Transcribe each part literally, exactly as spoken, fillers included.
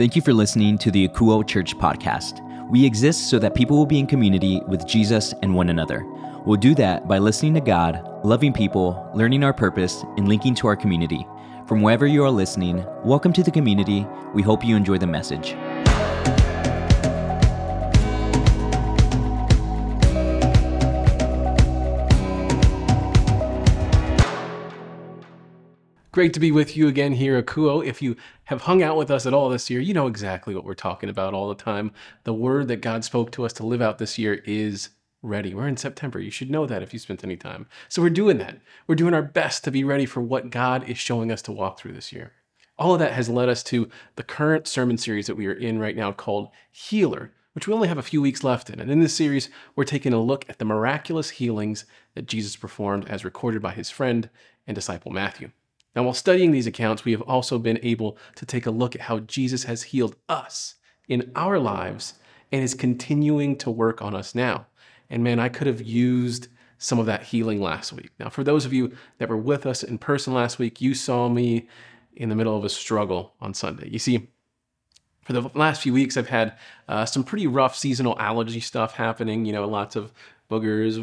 Thank you for listening to the Akouo Church podcast. We exist so that people will be in community with Jesus and one another. We'll do that by listening to God, loving people, learning our purpose, and linking to our community. From wherever you are listening, welcome to the community. We hope you enjoy the message. Great to be with you again here at Akouo. If you have hung out with us at all this year, you know exactly what we're talking about all the time. The word that God spoke to us to live out this year is ready. We're in September. You should know that if you spent any time. So we're doing that. We're doing our best to be ready for what God is showing us to walk through this year. All of that has led us to the current sermon series that we are in right now called Healer, which we only have a few weeks left in. And in this series, we're taking a look at the miraculous healings that Jesus performed as recorded by his friend and disciple Matthew. Now, while studying these accounts, we have also been able to take a look at how Jesus has healed us in our lives and is continuing to work on us now. And man, I could have used some of that healing last week. Now, for those of you that were with us in person last week, you saw me in the middle of a struggle on Sunday. You see, for the last few weeks, I've had uh, some pretty rough seasonal allergy stuff happening, you know, lots of boogers,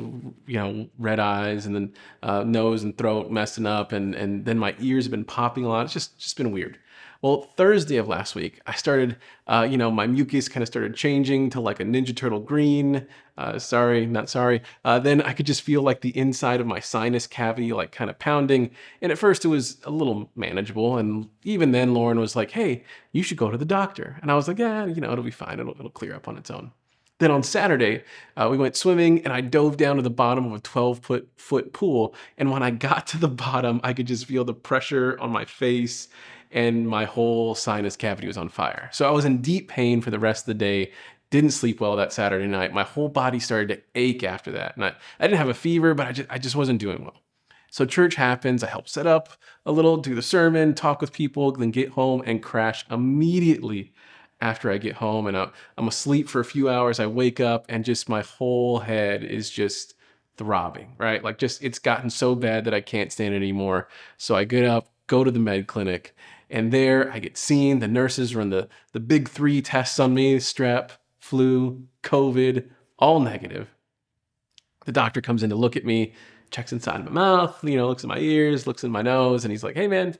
you know, red eyes, and then uh, nose and throat messing up, and and then my ears have been popping a lot. It's just just been weird. Well, Thursday of last week, I started, uh, you know, my mucus kind of started changing to like a Ninja Turtle green. Uh, sorry, not sorry. Uh, then I could just feel like the inside of my sinus cavity like kind of pounding. And at first it was a little manageable. And even then Lauren was like, hey, you should go to the doctor. And I was like, yeah, you know, it'll be fine. It'll, it'll clear up on its own. Then on Saturday, uh, we went swimming and I dove down to the bottom of a twelve foot pool. And when I got to the bottom, I could just feel the pressure on my face and my whole sinus cavity was on fire. So I was in deep pain for the rest of the day. Didn't sleep well that Saturday night. My whole body started to ache after that. And I, I didn't have a fever, but I just, I just wasn't doing well. So church happens. I help set up a little, do the sermon, talk with people, then get home and crash immediately after I get home. And I'm, I'm asleep for a few hours. I wake up and just my whole head is just throbbing, right? Like just it's gotten so bad that I can't stand it anymore. So I get up, go to the med clinic. And there I get seen. The nurses run the, the big three tests on me, strep, flu, COVID, all negative. The doctor comes in to look at me, checks inside my mouth, you know, looks at my ears, looks in my nose. And he's like, hey man,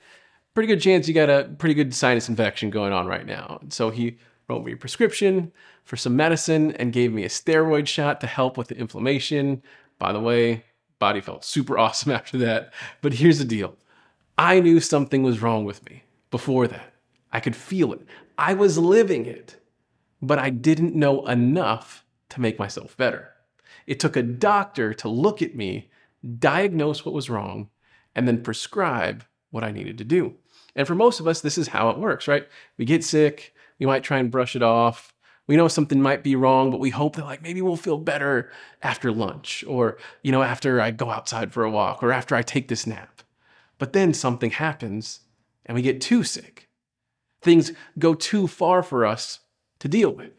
pretty good chance you got a pretty good sinus infection going on right now. And so he wrote me a prescription for some medicine and gave me a steroid shot to help with the inflammation. By the way, body felt super awesome after that. But here's the deal. I knew something was wrong with me. Before that, I could feel it. I was living it, but I didn't know enough to make myself better. It took a doctor to look at me, diagnose what was wrong, and then prescribe what I needed to do. And for most of us, this is how it works, right? We get sick, we might try and brush it off. We know something might be wrong, but we hope that like maybe we'll feel better after lunch or, you know, after I go outside for a walk or after I take this nap. But then something happens and we get too sick. Things go too far for us to deal with.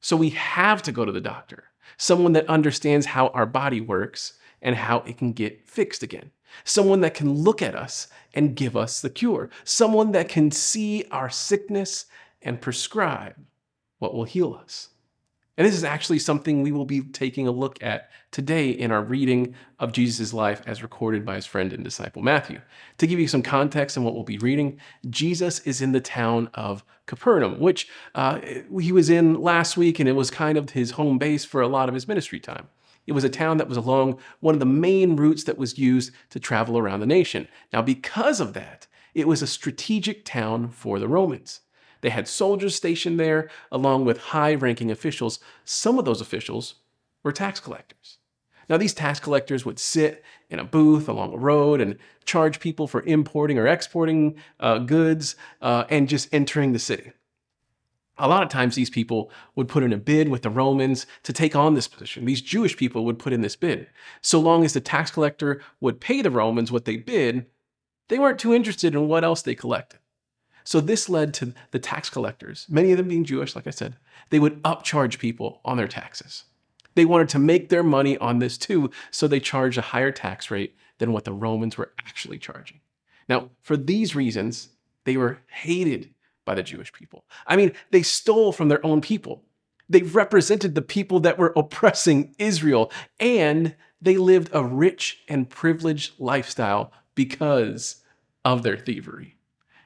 So we have to go to the doctor, someone that understands how our body works and how it can get fixed again. Someone that can look at us and give us the cure. Someone that can see our sickness and prescribe what will heal us. And this is actually something we will be taking a look at today in our reading of Jesus' life as recorded by his friend and disciple Matthew. To give you some context on what we'll be reading, Jesus is in the town of Capernaum, which uh, he was in last week, and it was kind of his home base for a lot of his ministry time. It was a town that was along one of the main routes that was used to travel around the nation. Now, because of that, it was a strategic town for the Romans. They had soldiers stationed there, along with high-ranking officials. Some of those officials were tax collectors. Now, these tax collectors would sit in a booth along a road and charge people for importing or exporting uh, goods uh, and just entering the city. A lot of times, these people would put in a bid with the Romans to take on this position. These Jewish people would put in this bid. So long as the tax collector would pay the Romans what they bid, they weren't too interested in what else they collected. So this led to the tax collectors, many of them being Jewish, like I said, they would upcharge people on their taxes. They wanted to make their money on this too, so they charged a higher tax rate than what the Romans were actually charging. Now, for these reasons, they were hated by the Jewish people. I mean, they stole from their own people. They represented the people that were oppressing Israel, and they lived a rich and privileged lifestyle because of their thievery.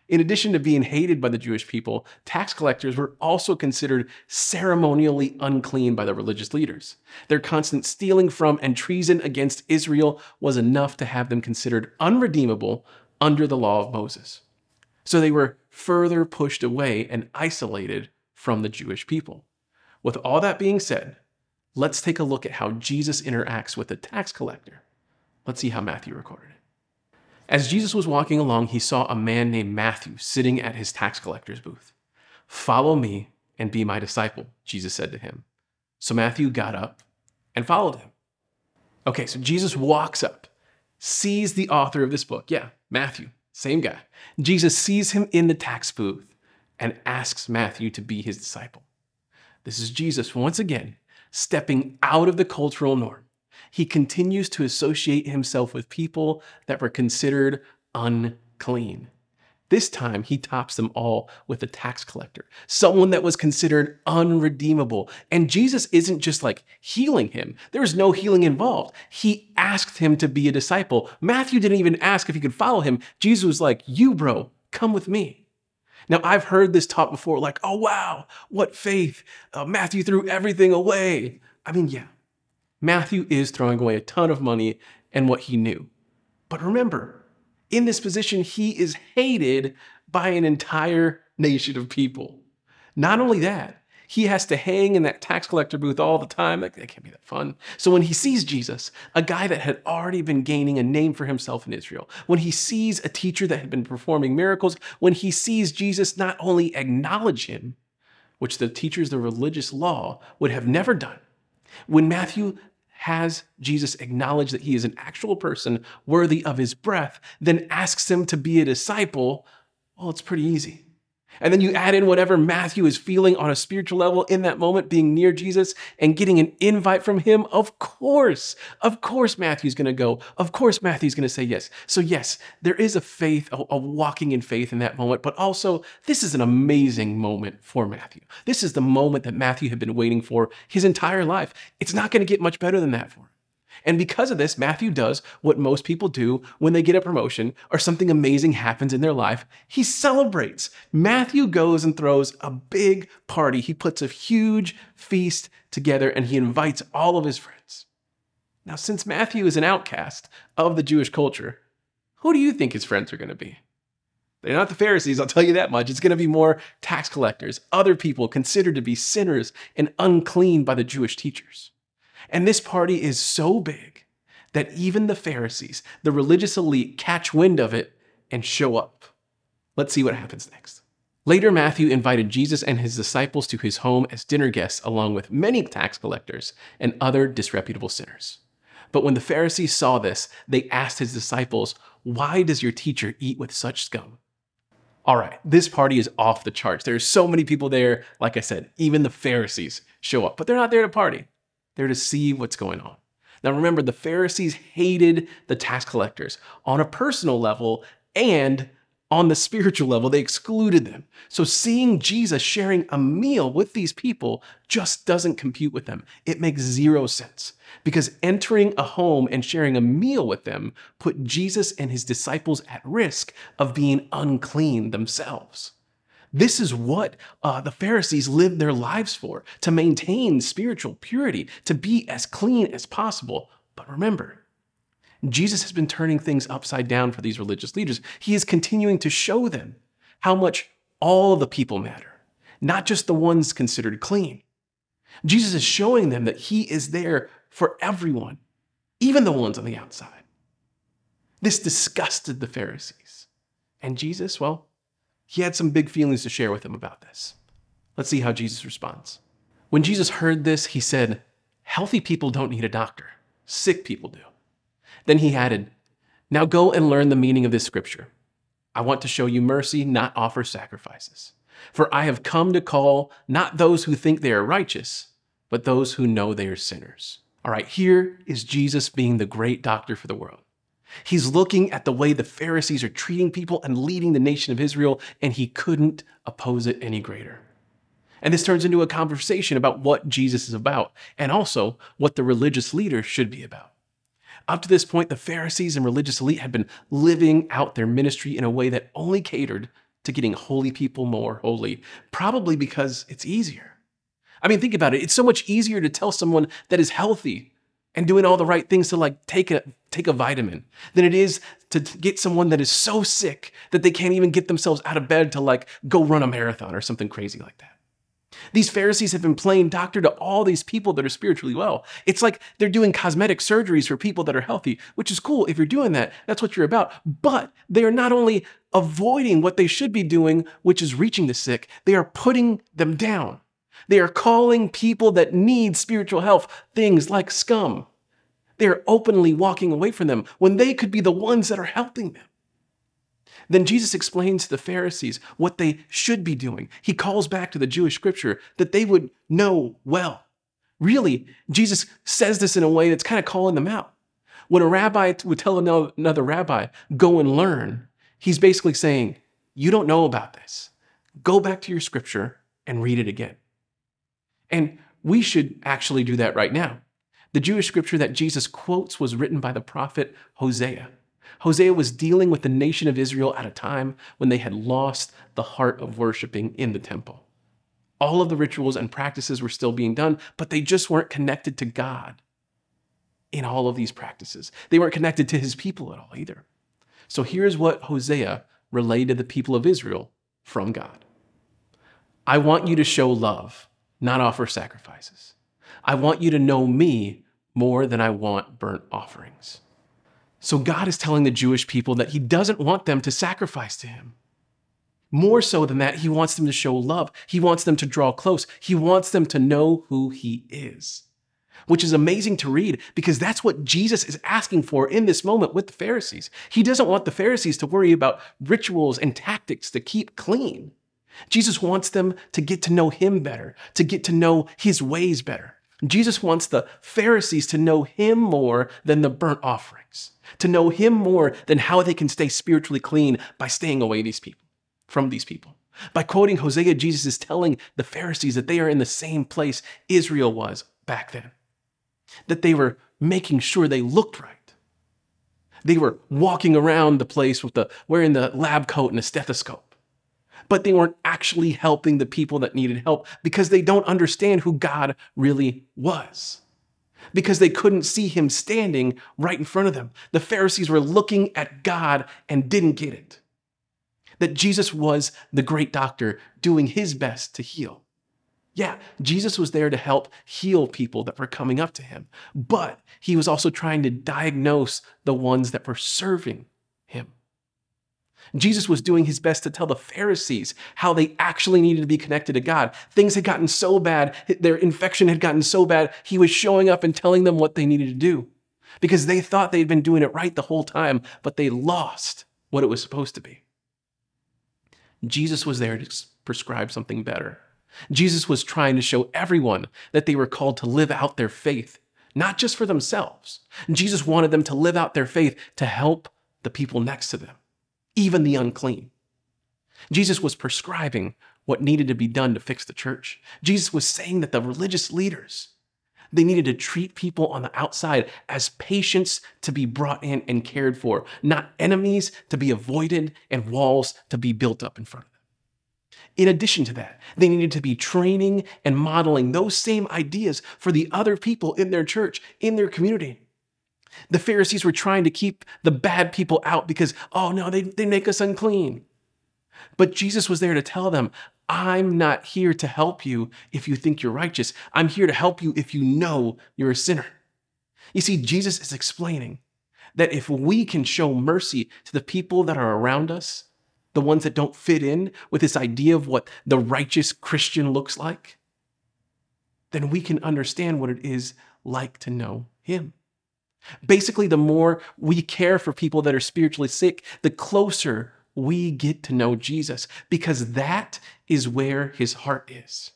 In addition to being hated by the Jewish people, tax collectors were also considered ceremonially unclean by the religious leaders. Their constant stealing from and treason against Israel was enough to have them considered unredeemable under the law of Moses. So they were further pushed away and isolated from the Jewish people. With all that being said, let's take a look at how Jesus interacts with the tax collector. Let's see how Matthew recorded it. As Jesus was walking along, he saw a man named Matthew sitting at his tax collector's booth. "Follow me and be my disciple," Jesus said to him. So Matthew got up and followed him. Okay, so Jesus walks up, sees the author of this book. Yeah, Matthew, same guy. Jesus sees him in the tax booth and asks Matthew to be his disciple. This is Jesus once again stepping out of the cultural norm. He continues to associate himself with people that were considered unclean. This time, he tops them all with a tax collector, someone that was considered unredeemable. And Jesus isn't just like healing him. There was no healing involved. He asked him to be a disciple. Matthew didn't even ask if he could follow him. Jesus was like, "You, bro, come with me." Now, I've heard this taught before, like, "Oh, wow, what faith. Uh, Matthew threw everything away." I mean, yeah, Matthew is throwing away a ton of money and what he knew. But remember, in this position, he is hated by an entire nation of people. Not only that, he has to hang in that tax collector booth all the time. That, that can't be that fun. So when he sees Jesus, a guy that had already been gaining a name for himself in Israel, when he sees a teacher that had been performing miracles, when he sees Jesus not only acknowledge him, which the teachers of the religious law would have never done, when Matthew has Jesus acknowledge that he is an actual person worthy of his breath, then asks him to be a disciple, well, it's pretty easy. And then you add in whatever Matthew is feeling on a spiritual level in that moment, being near Jesus and getting an invite from him. Of course, of course, Matthew's going to go. Of course, Matthew's going to say yes. So yes, there is a faith, a, a walking in faith in that moment. But also, this is an amazing moment for Matthew. This is the moment that Matthew had been waiting for his entire life. It's not going to get much better than that for him. And because of this, Matthew does what most people do when they get a promotion or something amazing happens in their life. He celebrates. Matthew goes and throws a big party. He puts a huge feast together and he invites all of his friends. Now, since Matthew is an outcast of the Jewish culture, who do you think his friends are going to be? They're not the Pharisees, I'll tell you that much. It's going to be more tax collectors, other people considered to be sinners and unclean by the Jewish teachers. And this party is so big that even the Pharisees, the religious elite, catch wind of it and show up. Let's see what happens next. Later, Matthew invited Jesus and his disciples to his home as dinner guests, along with many tax collectors and other disreputable sinners. But when the Pharisees saw this, they asked his disciples, "Why does your teacher eat with such scum?" All right, this party is off the charts. There are so many people there. Like I said, even the Pharisees show up, but they're not there to party. They're to see what's going on. Now remember, the Pharisees hated the tax collectors on a personal level and on the spiritual level. They excluded them. So seeing Jesus sharing a meal with these people just doesn't compute with them. It makes zero sense because entering a home and sharing a meal with them put Jesus and his disciples at risk of being unclean themselves. This is what uh, the Pharisees lived their lives for, to maintain spiritual purity, to be as clean as possible. But remember, Jesus has been turning things upside down for these religious leaders. He is continuing to show them how much all the people matter, not just the ones considered clean. Jesus is showing them that he is there for everyone, even the ones on the outside. This disgusted the Pharisees. And Jesus, well, he had some big feelings to share with them about this. Let's see how Jesus responds. When Jesus heard this, he said, "Healthy people don't need a doctor. Sick people do." Then he added, "Now go and learn the meaning of this scripture. I want to show you mercy, not offer sacrifices. For I have come to call not those who think they are righteous, but those who know they are sinners." All right, here is Jesus being the great doctor for the world. He's looking at the way the Pharisees are treating people and leading the nation of Israel, and he couldn't oppose it any greater. And this turns into a conversation about what Jesus is about, and also what the religious leader should be about. Up to this point, the Pharisees and religious elite had been living out their ministry in a way that only catered to getting holy people more holy, probably because it's easier. I mean, think about it. It's so much easier to tell someone that is healthy and doing all the right things to like take a take a vitamin than it is to get someone that is so sick that they can't even get themselves out of bed to like go run a marathon or something crazy like that. These Pharisees have been playing doctor to all these people that are spiritually well. It's like they're doing cosmetic surgeries for people that are healthy, which is cool. If you're doing that, that's what you're about. But they are not only avoiding what they should be doing, which is reaching the sick, they are putting them down. They are calling people that need spiritual health things like scum. They are openly walking away from them when they could be the ones that are helping them. Then Jesus explains to the Pharisees what they should be doing. He calls back to the Jewish scripture that they would know well. Really, Jesus says this in a way that's kind of calling them out. When a rabbi would tell another rabbi, go and learn, he's basically saying, you don't know about this. Go back to your scripture and read it again. And we should actually do that right now. The Jewish scripture that Jesus quotes was written by the prophet Hosea. Hosea was dealing with the nation of Israel at a time when they had lost the heart of worshiping in the temple. All of the rituals and practices were still being done, but they just weren't connected to God in all of these practices. They weren't connected to his people at all either. So here's what Hosea relayed to the people of Israel from God. I want you to show love, not offer sacrifices. I want you to know me more than I want burnt offerings. So God is telling the Jewish people that he doesn't want them to sacrifice to him. More so than that, he wants them to show love. He wants them to draw close. He wants them to know who he is, which is amazing to read because that's what Jesus is asking for in this moment with the Pharisees. He doesn't want the Pharisees to worry about rituals and tactics to keep clean. Jesus wants them to get to know him better, to get to know his ways better. Jesus wants the Pharisees to know him more than the burnt offerings, to know him more than how they can stay spiritually clean by staying away these people, from these people. By quoting Hosea, Jesus is telling the Pharisees that they are in the same place Israel was back then, that they were making sure they looked right. They were walking around the place with the wearing the lab coat and a stethoscope. But they weren't actually helping the people that needed help because they don't understand who God really was, because they couldn't see him standing right in front of them. The Pharisees were looking at God and didn't get it, that Jesus was the great doctor doing his best to heal. Yeah, Jesus was there to help heal people that were coming up to him, but he was also trying to diagnose the ones that were serving him. Jesus was doing his best to tell the Pharisees how they actually needed to be connected to God. Things had gotten so bad, their infection had gotten so bad, he was showing up and telling them what they needed to do because they thought they'd been doing it right the whole time, but they lost what it was supposed to be. Jesus was there to prescribe something better. Jesus was trying to show everyone that they were called to live out their faith, not just for themselves. Jesus wanted them to live out their faith to help the people next to them, even the unclean. Jesus was prescribing what needed to be done to fix the church. Jesus was saying that the religious leaders, they needed to treat people on the outside as patients to be brought in and cared for, not enemies to be avoided and walls to be built up in front of them. In addition to that, they needed to be training and modeling those same ideas for the other people in their church, in their community. The Pharisees were trying to keep the bad people out because, oh no, they, they make us unclean. But Jesus was there to tell them, I'm not here to help you if you think you're righteous. I'm here to help you if you know you're a sinner. You see, Jesus is explaining that if we can show mercy to the people that are around us, the ones that don't fit in with this idea of what the righteous Christian looks like, then we can understand what it is like to know him. Basically, the more we care for people that are spiritually sick, the closer we get to know Jesus, because that is where his heart is.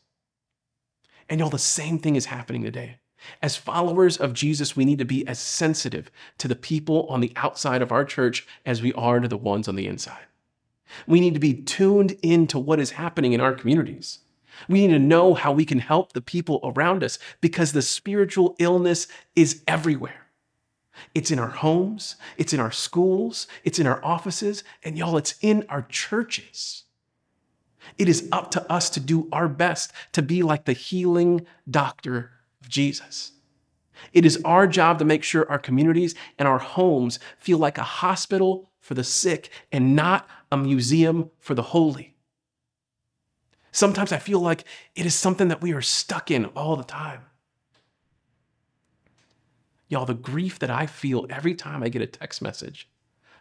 And y'all, the same thing is happening today. As followers of Jesus, we need to be as sensitive to the people on the outside of our church as we are to the ones on the inside. We need to be tuned into what is happening in our communities. We need to know how we can help the people around us, because the spiritual illness is everywhere. It's in our homes, it's in our schools, it's in our offices, and y'all, it's in our churches. It is up to us to do our best to be like the healing doctor of Jesus. It is our job to make sure our communities and our homes feel like a hospital for the sick and not a museum for the holy. Sometimes I feel like it is something that we are stuck in all the time. Y'all, the grief that I feel every time I get a text message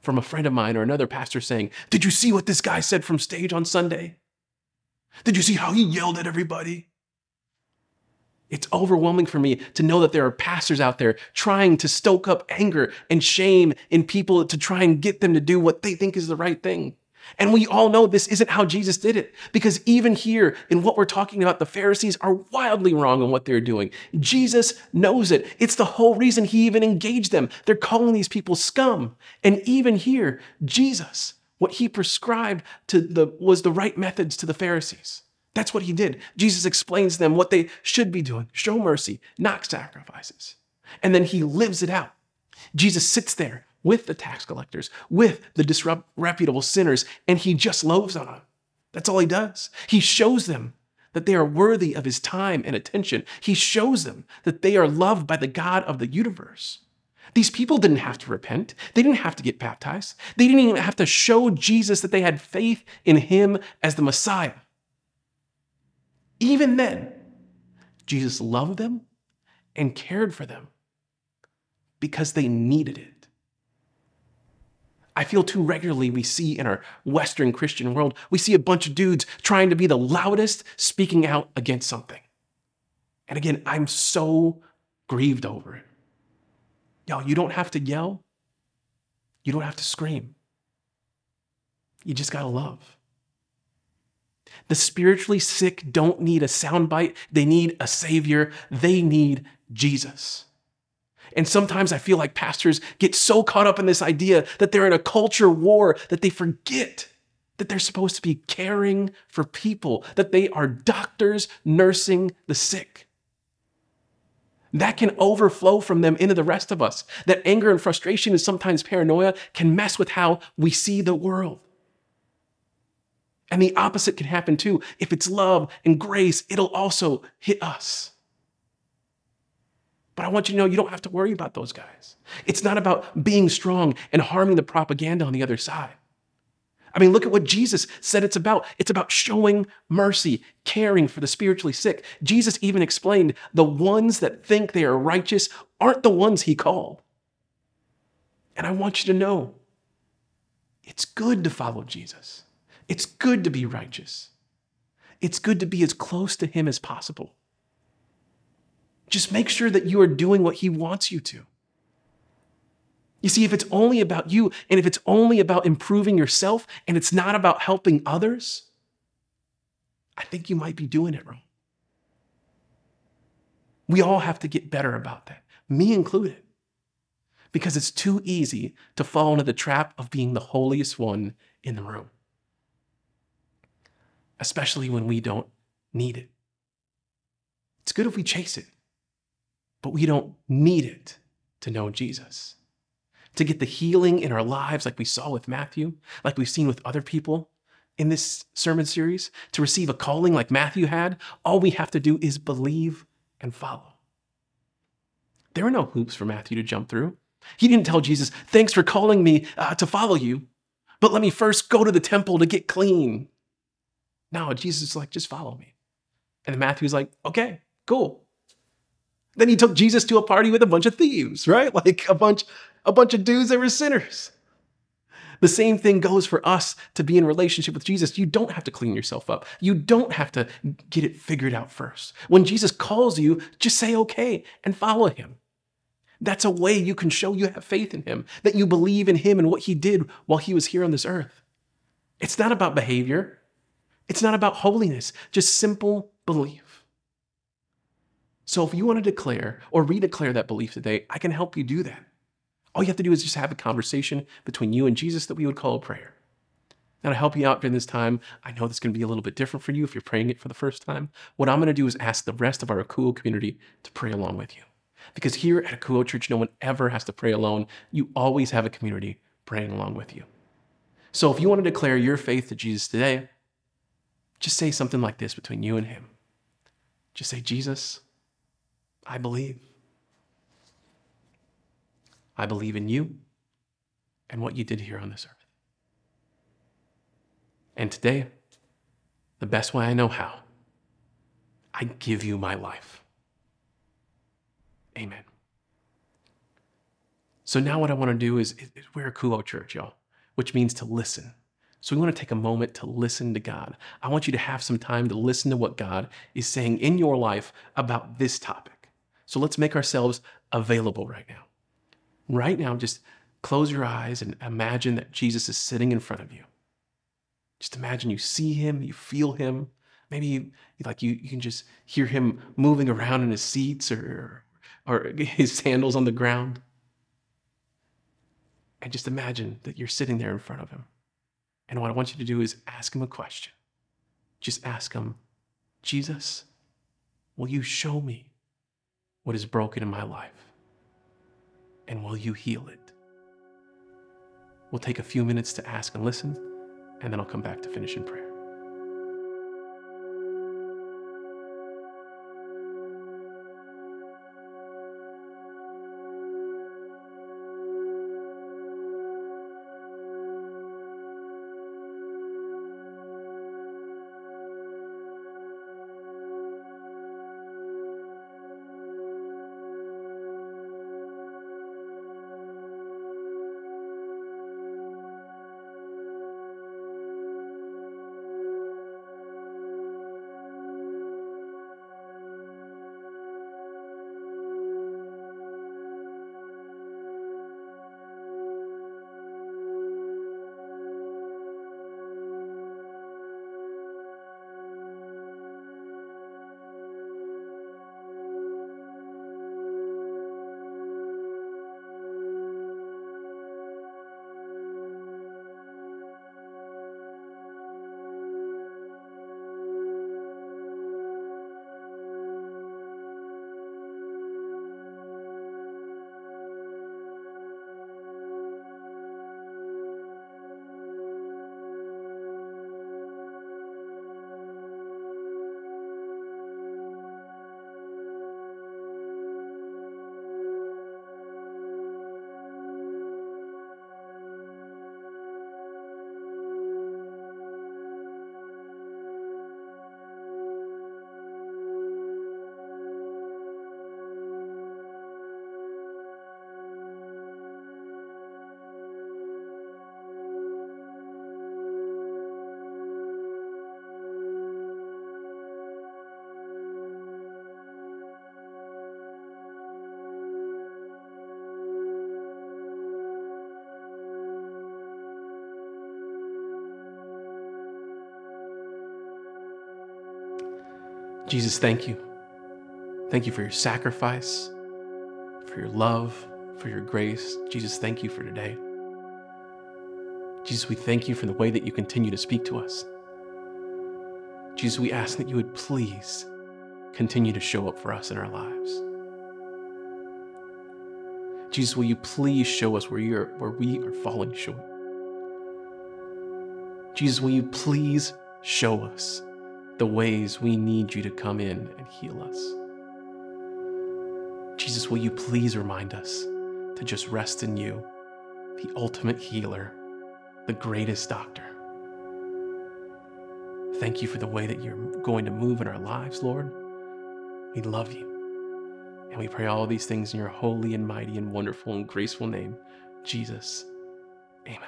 from a friend of mine or another pastor saying, "Did you see what this guy said from stage on Sunday? Did you see how he yelled at everybody?" It's overwhelming for me to know that there are pastors out there trying to stoke up anger and shame in people to try and get them to do what they think is the right thing. And we all know this isn't how Jesus did it, because even here in what we're talking about, the Pharisees are wildly wrong on what they're doing. Jesus knows it. It's the whole reason he even engaged them. They're calling these people scum. And even here, Jesus, what he prescribed to the was the right methods to the Pharisees. That's what he did. Jesus explains to them what they should be doing. Show mercy, not sacrifices. And then he lives it out. Jesus sits there with the tax collectors, with the disreputable sinners, and he just loaves on them. That's all he does. He shows them that they are worthy of his time and attention. He shows them that they are loved by the God of the universe. These people didn't have to repent. They didn't have to get baptized. They didn't even have to show Jesus that they had faith in him as the Messiah. Even then, Jesus loved them and cared for them because they needed it. I feel too regularly we see in our Western Christian world, we see a bunch of dudes trying to be the loudest, speaking out against something. And again, I'm so grieved over it. Y'all, you don't have to yell. You don't have to scream. You just gotta love. The spiritually sick don't need a soundbite. They need a savior. They need Jesus. And sometimes I feel like pastors get so caught up in this idea that they're in a culture war that they forget that they're supposed to be caring for people, that they are doctors nursing the sick. That can overflow from them into the rest of us. That anger and frustration and sometimes paranoia can mess with how we see the world. And the opposite can happen too. If it's love and grace, it'll also hit us. But I want you to know you don't have to worry about those guys. It's not about being strong and harming the propaganda on the other side. I mean, look at what Jesus said it's about. It's about showing mercy, caring for the spiritually sick. Jesus even explained the ones that think they are righteous aren't the ones he called. And I want you to know it's good to follow Jesus. It's good to be righteous. It's good to be as close to him as possible. Just make sure that you are doing what he wants you to. You see, if it's only about you, and if it's only about improving yourself, and it's not about helping others, I think you might be doing it wrong. We all have to get better about that, me included, because it's too easy to fall into the trap of being the holiest one in the room, especially when we don't need it. It's good if we chase it, but we don't need it to know Jesus, to get the healing in our lives like we saw with Matthew, like we've seen with other people in this sermon series, to receive a calling like Matthew had. All we have to do is believe and follow. There are no hoops for Matthew to jump through. He didn't tell Jesus, "Thanks for calling me uh, to follow you, but let me first go to the temple to get clean." No, Jesus is like, "Just follow me." And Matthew's like, "Okay, cool." Then he took Jesus to a party with a bunch of thieves, right? Like a bunch, a bunch of dudes that were sinners. The same thing goes for us to be in relationship with Jesus. You don't have to clean yourself up. You don't have to get it figured out first. When Jesus calls you, just say okay and follow him. That's a way you can show you have faith in him, that you believe in him and what he did while he was here on this earth. It's not about behavior. It's not about holiness, just simple belief. So if you want to declare or redeclare that belief today, I can help you do that. All you have to do is just have a conversation between you and Jesus that we would call a prayer. And I'll help you out during this time. I know this is going to be a little bit different for you if you're praying it for the first time. What I'm going to do is ask the rest of our Akouo community to pray along with you. Because here at Akouo Church, no one ever has to pray alone. You always have a community praying along with you. So if you want to declare your faith to Jesus today, just say something like this between you and him. Just say, Jesus, I believe. I believe in you and what you did here on this earth. And today, the best way I know how, I give you my life. Amen. So now what I want to do is, is we're Akouo Church, y'all, which means to listen. So we want to take a moment to listen to God. I want you to have some time to listen to what God is saying in your life about this topic. So let's make ourselves available right now. Right now, just close your eyes and imagine that Jesus is sitting in front of you. Just imagine you see him, you feel him. Maybe you, like you, you can just hear him moving around in his seats or, or his sandals on the ground. And just imagine that you're sitting there in front of him. And what I want you to do is ask him a question. Just ask him, Jesus, will you show me what is broken in my life? And will you heal it? We'll take a few minutes to ask and listen, and then I'll come back to finish in prayer. Jesus, thank you. Thank you for your sacrifice, for your love, for your grace. Jesus, thank you for today. Jesus, we thank you for the way that you continue to speak to us. Jesus, we ask that you would please continue to show up for us in our lives. Jesus, will you please show us where you're, where we are falling short? Jesus, will you please show us the ways we need you to come in and heal us. Jesus, will you please remind us to just rest in you, the ultimate healer, the greatest doctor. Thank you for the way that you're going to move in our lives, Lord. We love you. And we pray all these things in your holy and mighty and wonderful and graceful name, Jesus. Amen.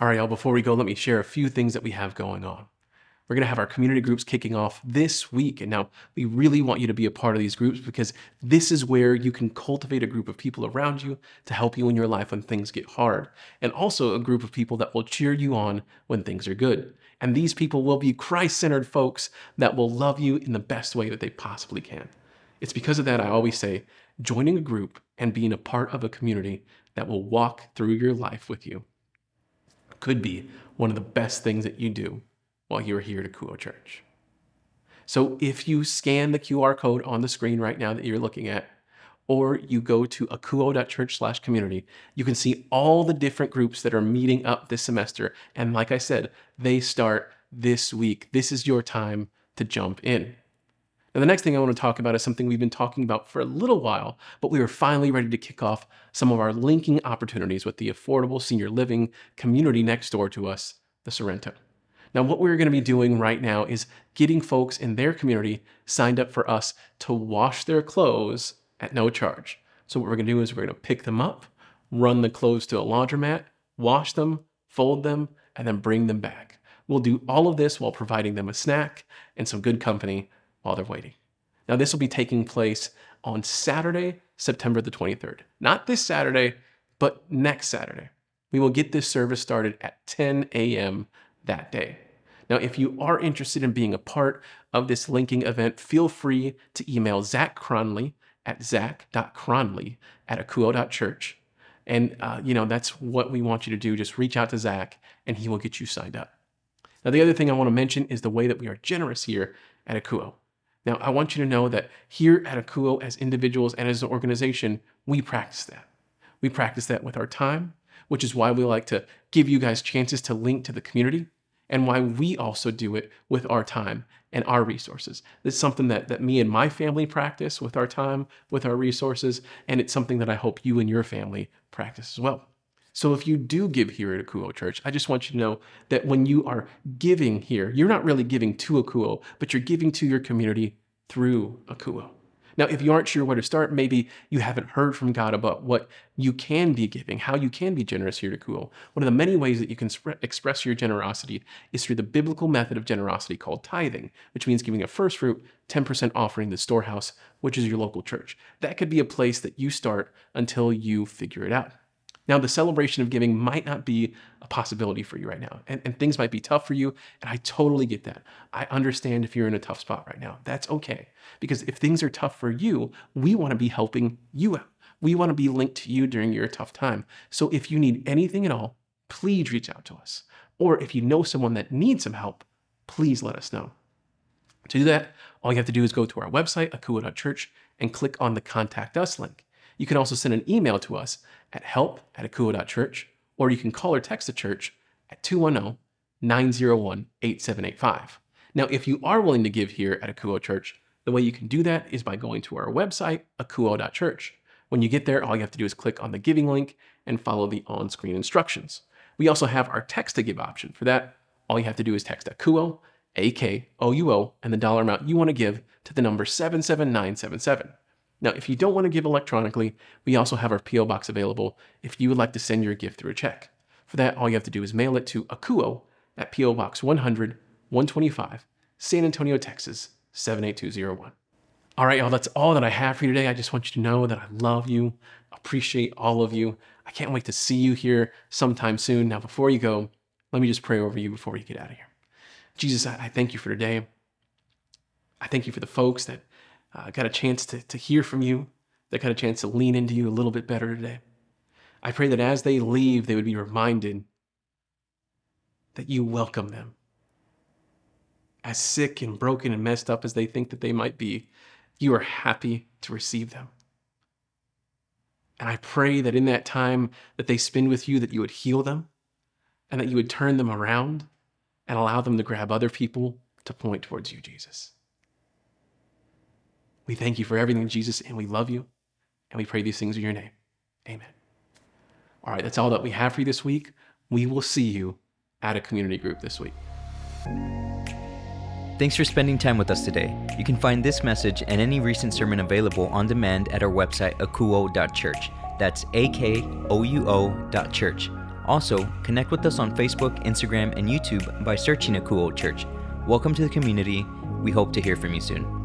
All right, y'all, before we go, let me share a few things that we have going on. We're going to have our community groups kicking off this week. And now we really want you to be a part of these groups because this is where you can cultivate a group of people around you to help you in your life when things get hard. And also a group of people that will cheer you on when things are good. And these people will be Christ-centered folks that will love you in the best way that they possibly can. It's because of that I always say, joining a group and being a part of a community that will walk through your life with you could be one of the best things that you do while you're here at Akouo Church. So if you scan the Q R code on the screen right now that you're looking at, or you go to akouo dot church slash community, you can see all the different groups that are meeting up this semester. And like I said, they start this week. This is your time to jump in. Now, the next thing I want to talk about is something we've been talking about for a little while, but we are finally ready to kick off some of our linking opportunities with the affordable senior living community next door to us, the Sorrento. Now, what we're going to be doing right now is getting folks in their community signed up for us to wash their clothes at no charge. So what we're going to do is we're going to pick them up, run the clothes to a laundromat, wash them, fold them, and then bring them back. We'll do all of this while providing them a snack and some good company while they're waiting. Now, this will be taking place on Saturday, September the twenty-third. Not this Saturday, but next Saturday. We will get this service started at ten a.m. that day. Now, if you are interested in being a part of this linking event, feel free to email Zach Cronley at zach dot cronley at akouo dot church. And, uh, you know, that's what we want you to do. Just reach out to Zach and he will get you signed up. Now, the other thing I want to mention is the way that we are generous here at Akouo. Now, I want you to know that here at Akouo, as individuals and as an organization, we practice that. We practice that with our time, which is why we like to give you guys chances to link to the community, and why we also do it with our time and our resources. It's something that, that me and my family practice with our time, with our resources, and it's something that I hope you and your family practice as well. So if you do give here at Akouo Church, I just want you to know that when you are giving here, you're not really giving to Akouo, but you're giving to your community through Akouo. Now, if you aren't sure where to start, maybe you haven't heard from God about what you can be giving, how you can be generous here at Akouo. One of the many ways that you can sp- express your generosity is through the biblical method of generosity called tithing, which means giving a first fruit, ten percent offering the storehouse, which is your local church. That could be a place that you start until you figure it out. Now, the celebration of giving might not be a possibility for you right now, and, and things might be tough for you, and I totally get that. I understand if you're in a tough spot right now. That's okay, because if things are tough for you, we want to be helping you out. We want to be linked to you during your tough time. So if you need anything at all, please reach out to us. Or if you know someone that needs some help, please let us know. To do that, all you have to do is go to our website, akouo dot church, and click on the Contact Us link. You can also send an email to us at help at akouo dot church, or you can call or text the church at two one zero, nine zero one, eight seven eight five. Now, if you are willing to give here at Akouo Church, the way you can do that is by going to our website, akouo dot church. When you get there, all you have to do is click on the giving link and follow the on-screen instructions. We also have our text-to-give option. For that, all you have to do is text Akouo, A K O U O, and the dollar amount you want to give to the number seven seven nine seven seven. Now, if you don't want to give electronically, we also have our P O Box available if you would like to send your gift through a check. For that, all you have to do is mail it to Akouo at P O Box one hundred, one twenty-five, San Antonio, Texas, seven eight two zero one. All right, y'all, that's all that I have for you today. I just want you to know that I love you, appreciate all of you. I can't wait to see you here sometime soon. Now, before you go, let me just pray over you before we get out of here. Jesus, I thank you for today. I thank you for the folks that I uh, got a chance to, to hear from you, that got a chance to lean into you a little bit better today. I pray that as they leave, they would be reminded that you welcome them. As sick and broken and messed up as they think that they might be, you are happy to receive them. And I pray that in that time that they spend with you, that you would heal them and that you would turn them around and allow them to grab other people to point towards you, Jesus. We thank you for everything, Jesus, and we love you, and we pray these things in your name. Amen. All right, that's all that we have for you this week. We will see you at a community group this week. Thanks for spending time with us today. You can find this message and any recent sermon available on demand at our website, akouo dot church. That's A K O U O dot church. Also, connect with us on Facebook, Instagram, and YouTube by searching Akouo Church. Welcome to the community. We hope to hear from you soon.